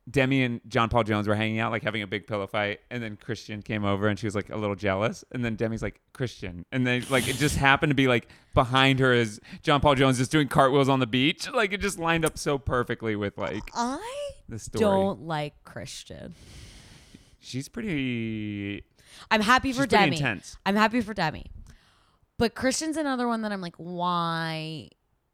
Demi and John Paul Jones were hanging out, like having a big pillow fight. And then Christian came over and she was like a little jealous. And then Demi's like, "Christian." And then like, it just happened to be like behind her is John Paul Jones just doing cartwheels on the beach. Like it just lined up so perfectly with like the story. I don't like Christian. She's pretty... I'm happy for Demi. Intense. I'm happy for Demi. But Christian's another one that I'm like, why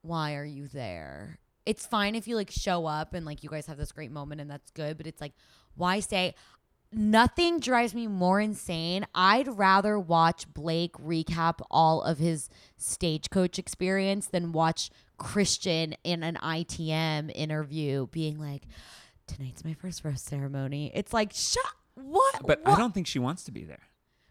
are you there? It's fine if you like show up and like you guys have this great moment and that's good, but it's like, why say? Nothing drives me more insane. I'd rather watch Blake recap all of his Stagecoach experience than watch Christian in an ITM interview being like, "Tonight's my first roast ceremony." It's like, what? But what? I don't think she wants to be there.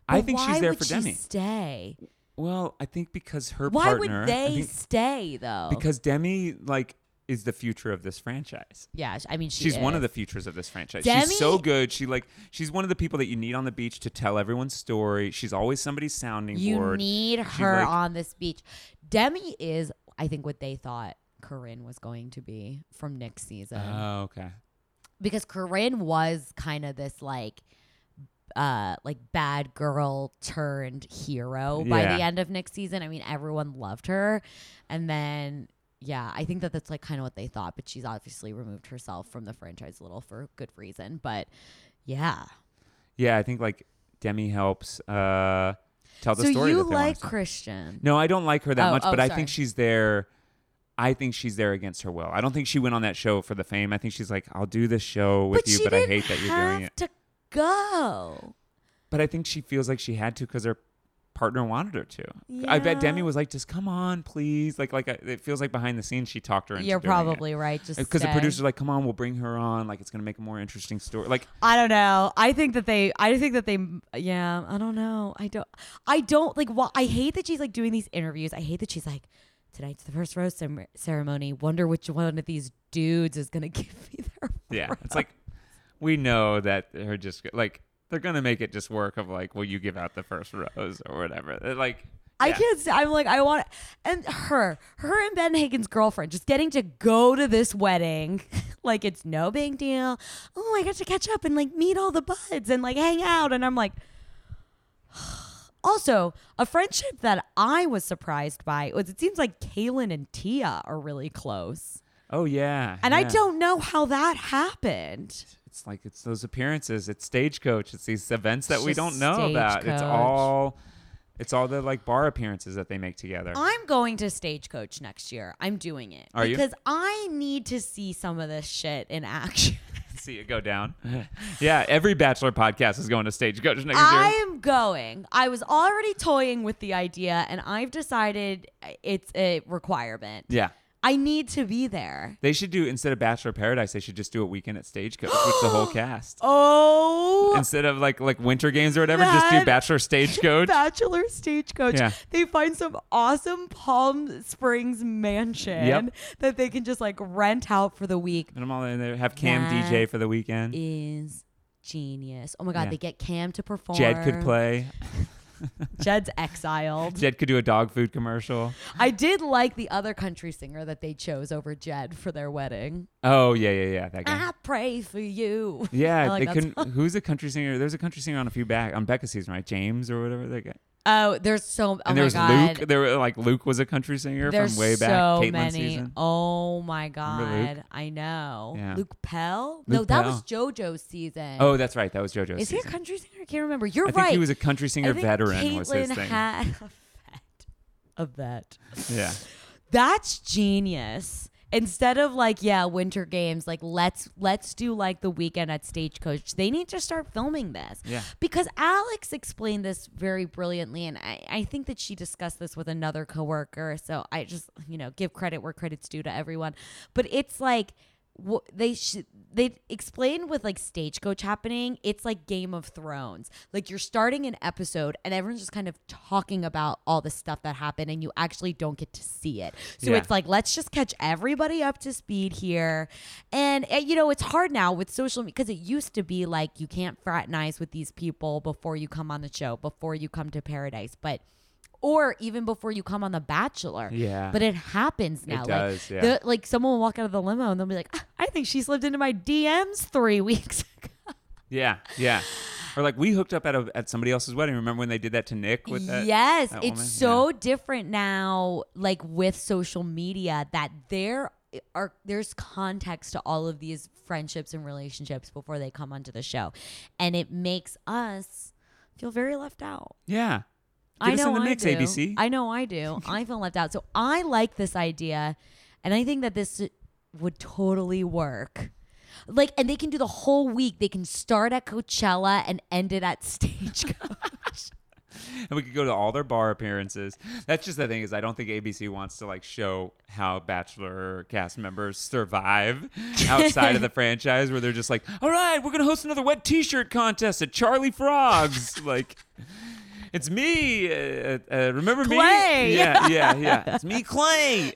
But I think she's there for Demi. Why would she stay? Well, I think because her partner. Why would they stay though? Because Demi like is the future of this franchise. Yeah, I mean, she's one of the futures of this franchise. Demi? She's so good. She's one of the people that you need on the beach to tell everyone's story. She's always somebody's sounding board. You need her on this beach. Demi is, I think, what they thought Corinne was going to be from next season. Oh, okay. Because Corinne was kind of this like bad girl turned hero by the end of next season. I mean, everyone loved her, and then. Yeah, I think that's like kind of what they thought, but she's obviously removed herself from the franchise a little for good reason. But yeah. Yeah, I think like Demi helps tell the story. So you like Christian? No, I don't like her that much, but sorry. I think she's there against her will. I don't think she went on that show for the fame. I think she's like, "I'll do this show with you, but I hate that you're doing it." But she didn't have to go. But I think she feels like she had to because her partner wanted her to. Yeah. I bet Demi was like, "Just come on, please." Like it feels like behind the scenes she talked her into doing it. You're probably right. Just because the producer's like, "Come on, we'll bring her on. Like it's gonna make a more interesting story." Like I don't know. I think that they. Yeah, I don't know. I don't like. Well, I hate that she's like doing these interviews. I hate that she's like, "Tonight's the first roast ceremony. Wonder which one of these dudes is gonna give me their." Yeah, roast. It's like we know that her just like. They're going to make it just work of like, "Will you give out the first rose?" or whatever. They're like, I can't say, I'm like, I want it. And her and Ben Higgins' girlfriend just getting to go to this wedding. Like, it's no big deal. Oh, I got to catch up and, like, meet all the buds and, like, hang out. And I'm like... Also, a friendship that I was surprised by was it seems like Caitlin and Tia are really close. Oh, yeah. And yeah. I don't know how that happened. It's like it's those appearances. It's Stagecoach. It's these events that we don't know about. It's all the like bar appearances that they make together. I'm going to Stagecoach next year. I'm doing it. Are you? Because I need to see some of this shit in action. See it go down. Yeah, every Bachelor podcast is going to Stagecoach next year. I am going. I was already toying with the idea, and I've decided it's a requirement. Yeah. I need to be there. They should do, instead of Bachelor Paradise, they should just do a weekend at Stagecoach with the whole cast. Oh. Instead of like winter games or whatever, just do Bachelor Stagecoach. Bachelor Stagecoach. Yeah. They find some awesome Palm Springs mansion that they can just like rent out for the week. And I'm all in there. Have Cam DJ for the weekend. Is genius. Oh my God, they get Cam to perform. Jed could play. Jed's exiled. Jed could do a dog food commercial. I did like the other country singer that they chose over Jed for their wedding. Oh, yeah. That guy. I pray for you. Yeah, like they couldn't. Who's a country singer? There's a country singer on Becca's season, right? James or whatever that guy. Oh, there's so. Oh, and there was God. Luke. There were like Luke was a country singer from way back. Caitlin's season. Oh my God, I know. Yeah. Luke Pell. That was JoJo's season. Oh, that's right. That was JoJo's. Is he a country singer? I can't remember. You're right. I think he was a country singer veteran. Caitlin was his thing. Had a vet. Yeah. That's genius. Instead of winter games, like let's do like the weekend at Stagecoach. They need to start filming this. Yeah. Because Alex explained this very brilliantly, and I think that she discussed this with another coworker. So I just, give credit where credit's due to everyone. But it's like they explained with like Stagecoach happening, it's like Game of Thrones. Like you're starting an episode and everyone's just kind of talking about all the stuff that happened and you actually don't get to see it. So it's like, let's just catch everybody up to speed here. And, it's hard now with social media because it used to be like you can't fraternize with these people before you come on the show, before you come to Paradise. But or even before you come on The Bachelor. Yeah. But it happens now. It does, someone will walk out of the limo and they'll be like, I think she slipped into my DMs 3 weeks ago. Yeah. Or like we hooked up at somebody else's wedding. Remember when they did that to Nick with that? Yes. That it's woman? So different now, like with social media, that there's context to all of these friendships and relationships before they come onto the show. And it makes us feel very left out. Yeah. Give us in the mix, ABC. I know I do. I feel left out. So I like this idea, and I think that this would totally work. Like, and they can do the whole week. They can start at Coachella and end it at Stagecoach. And we could go to all their bar appearances. That's just the thing is I don't think ABC wants to like show how Bachelor cast members survive outside of the franchise where they're just like, all right, we're going to host another wet t-shirt contest at Charlie Frog's. Like... It's me. Remember Clay. Me? Clay. Yeah. It's me, Clay.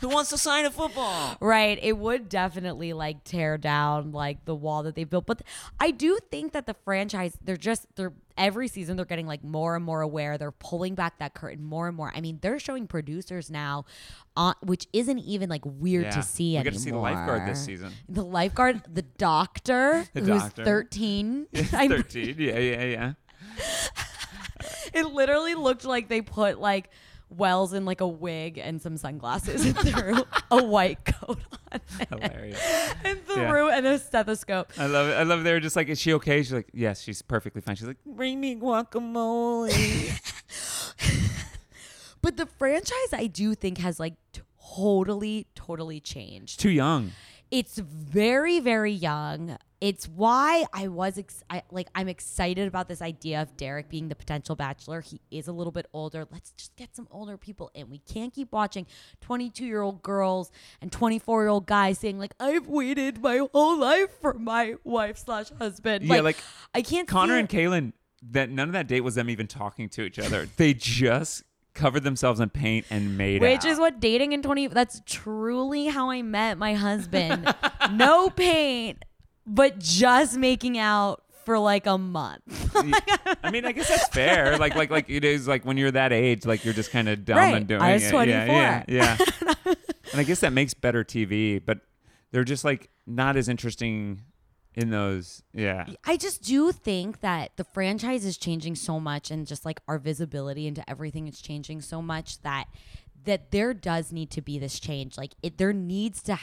Who wants to sign a football? Right. It would definitely like tear down like the wall that they built. But I do think that the franchise, they're every season they're getting like more and more aware. They're pulling back that curtain more and more. I mean, they're showing producers now, which isn't even like weird to see anymore. You got to see the lifeguard this season. The lifeguard, the doctor, who's 13. It's 13. Yeah. It literally looked like they put like Wells in like a wig and some sunglasses and threw a white coat on. Hilarious. And threw and a stethoscope. I love they were just like, is she okay? She's like, yes, she's perfectly fine. She's like, bring me guacamole. But the franchise I do think has like totally changed. Too young. It's very, very young. It's why I'm excited about this idea of Derek being the potential bachelor. He is a little bit older. Let's just get some older people in. We can't keep watching 22-year-old girls and 24-year-old guys saying like, I've waited my whole life for my wife/husband. Yeah, like I can't. Connor and Caitlin, that none of that date was them even talking to each other. They just covered themselves in paint and made it. Which is what dating in 20. That's truly how I met my husband. No paint. But just making out for like a month. I mean, I guess that's fair. Like it is like when you're that age, like you're just kind of dumb and doing it. I was 24. Yeah. And I guess that makes better TV, but they're just like not as interesting in those. Yeah. I just do think that the franchise is changing so much, and just like our visibility into everything is changing so much that there does need to be this change. Like there needs to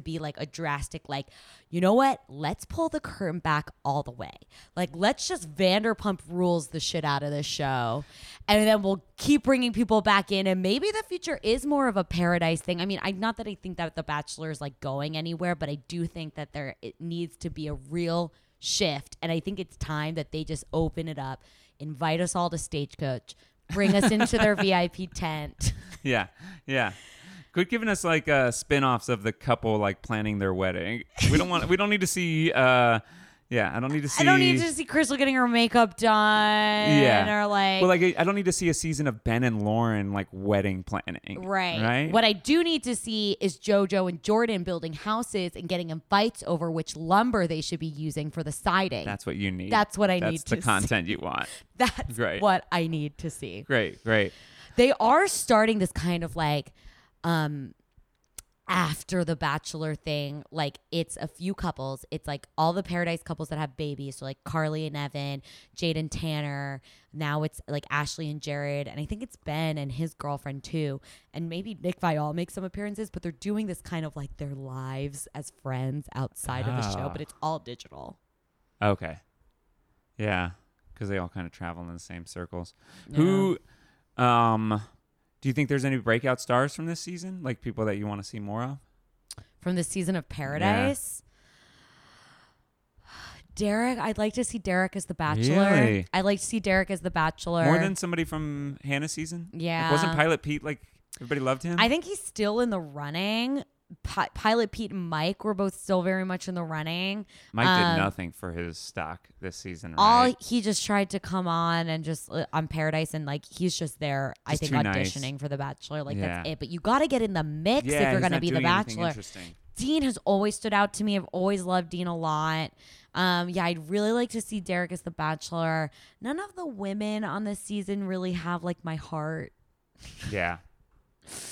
be like a drastic, like, you know what? Let's pull the curtain back all the way. Like, let's just Vanderpump Rules the shit out of this show. And then we'll keep bringing people back in. And maybe the future is more of a Paradise thing. I mean, not that I think that The Bachelor is like going anywhere, but I do think that it needs to be a real shift. And I think it's time that they just open it up, invite us all to Stagecoach, bring us into their VIP tent. Yeah, yeah. Quit giving us like spin-offs of the couple like planning their wedding. We don't need to see. I don't need to see Crystal getting her makeup done. Yeah, or like. Well, like I don't need to see a season of Ben and Lauren like wedding planning. Right. What I do need to see is JoJo and Jordan building houses and getting invites over which lumber they should be using for the siding. That's what you need. That's what I need to see. That's the content you want. That's great. What I need to see. Great. They are starting this kind of like after the Bachelor thing. Like it's a few couples. It's like all the Paradise couples that have babies. So like Carly and Evan, Jade and Tanner. Now it's like Ashley and Jared. And I think it's Ben and his girlfriend too. And maybe Nick Viall makes some appearances, but they're doing this kind of like their lives as friends outside of the show, but it's all digital. Okay. Yeah. Because they all kind of travel in the same circles. Yeah. Who, do you think there's any breakout stars from this season? Like people that you want to see more of? From this season of Paradise? Yeah. Derek. I'd like to see Derek as the Bachelor. Really? I'd like to see Derek as the Bachelor. More than somebody from Hannah's season? Yeah. Like wasn't Pilot Pete like everybody loved him? I think he's still in the running. Pilot Pete and Mike were both still very much in the running. Mike did nothing for his stock this season, right? All he just tried to come on and just on Paradise, and like he's just there, just I think auditioning nice for The Bachelor. Like that's it. But you got to get in the mix if you're going to be The Bachelor. Dean has always stood out to me. I've always loved Dean a lot. I'd really like to see Derek as The Bachelor. None of the women on this season really have like my heart. Yeah.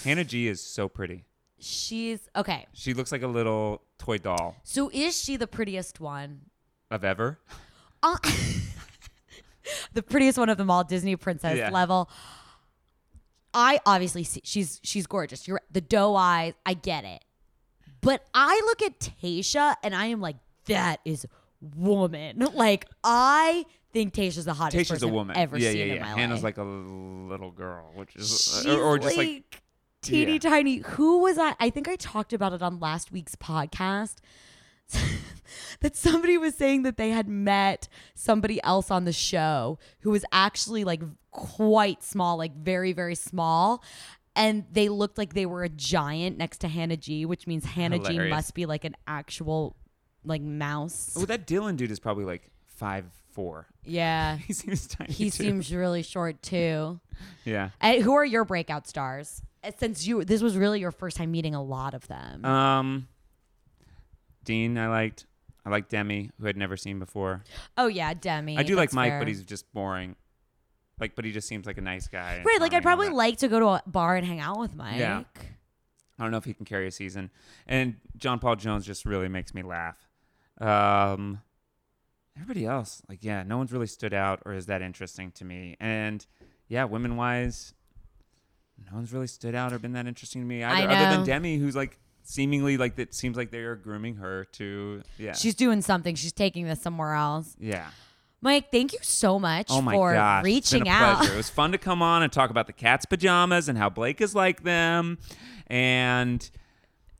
Hannah G is so pretty. She's okay. She looks like a little toy doll. So is she the prettiest one of ever? The prettiest one of them all, Disney princess level. I obviously see she's gorgeous. You're the doe eyes. I get it. But I look at Tayshia and I am like, that is woman. Like I think Tayshia's the hottest Tayshia's person a woman. I've ever seen in my life. Hannah's like a little girl, which is or just like teeny tiny. Who was that? I think I talked about it on last week's podcast that somebody was saying that they had met somebody else on the show who was actually like quite small, like very, very small. And they looked like they were a giant next to Hannah G, which means Hannah G must be like an actual like mouse. Oh, that Dylan dude is probably like 5'4". Yeah. He seems tiny. He seems really short too. Yeah. And who are your breakout stars? Since this was really your first time meeting a lot of them. Dean, I liked Demi, who I'd never seen before. Oh yeah, Demi. I do like Mike, but he's just boring. Like, but he just seems like a nice guy. Right, like I'd probably like to go to a bar and hang out with Mike. Yeah. I don't know if he can carry a season. And John Paul Jones just really makes me laugh. Everybody else, like no one's really stood out or is that interesting to me. And women wise. No one's really stood out or been that interesting to me either, other than Demi, who's like seemingly like it seems like they are grooming her to. Yeah, she's doing something. She's taking this somewhere else. Yeah, Mike, thank you so much for reaching out. Pleasure. It was fun to come on and talk about the cat's pajamas and how Blake is like them, and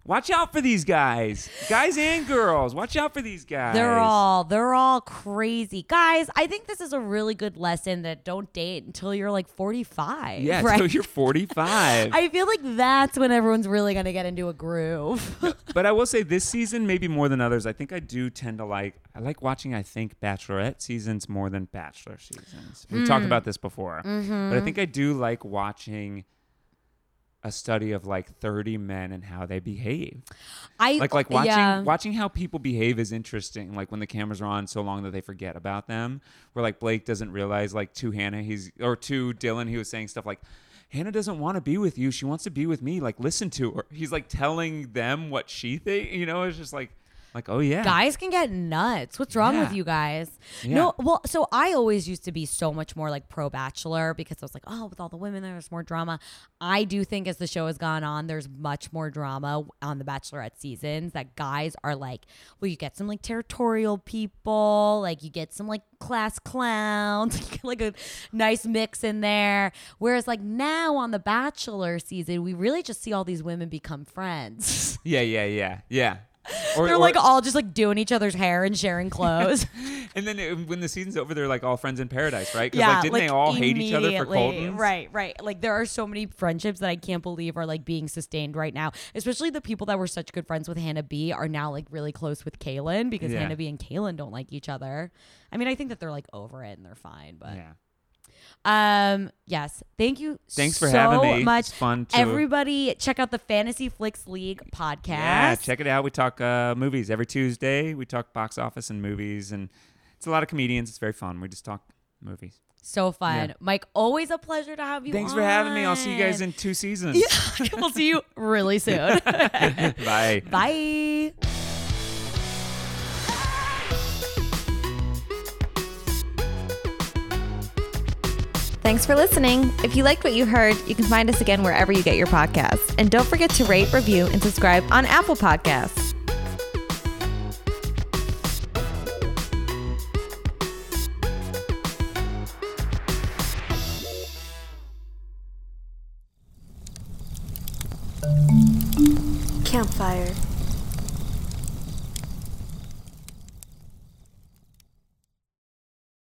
watch out for these guys and girls. Watch out for these guys. They're all crazy guys. I think this is a really good lesson that don't date until you're like 45. Yeah, right? Until you're 45. I feel like that's when everyone's really gonna get into a groove. But I will say this season, maybe more than others, I think I do tend to like. I like watching. I think Bachelorette seasons more than Bachelor seasons. We talked about this before, but I think I do like watching a study of like 30 men and how they behave. Watching how people behave is interesting. Like when the cameras are on so long that they forget about them, where like Blake doesn't realize like to Hannah, or to Dylan, he was saying stuff like, Hannah doesn't want to be with you. She wants to be with me. Like, listen to her. He's like telling them what she thinks. You know, it's just like, oh yeah. Guys can get nuts. What's wrong with you guys? Yeah. No, well, so I always used to be so much more like pro Bachelor because I was like, oh, with all the women, there's more drama. I do think as the show has gone on, there's much more drama on the Bachelorette seasons that guys are like, well, you get some like territorial people, like you get some like class clowns, like a nice mix in there. Whereas like now on the Bachelor season, we really just see all these women become friends. Yeah. They're like all just like doing each other's hair and sharing clothes. And then when the season's over, they're like all friends in paradise, right? Yeah. Like, didn't like they all hate each other for Colton? Right. Like there are so many friendships that I can't believe are like being sustained right now. Especially the people that were such good friends with Hannah B are now like really close with Caitlin because Hannah B and Caitlin don't like each other. I mean, I think that they're like over it and they're fine, but yeah. Yes. Thank you. Thanks for having me. Much. It's fun too. Everybody check out the Fantasy Flicks League podcast. Yeah, check it out. We talk movies every Tuesday. We talk box office and movies, and it's a lot of comedians. It's very fun. We just talk movies. So fun. Yeah. Mike, always a pleasure to have you Thanks on. For having me. I'll see you guys in 2 seasons. Yeah, we'll see you really soon. Bye. Bye. Thanks for listening. If you liked what you heard, you can find us again wherever you get your podcasts. And don't forget to rate, review, and subscribe on Apple Podcasts. Campfire.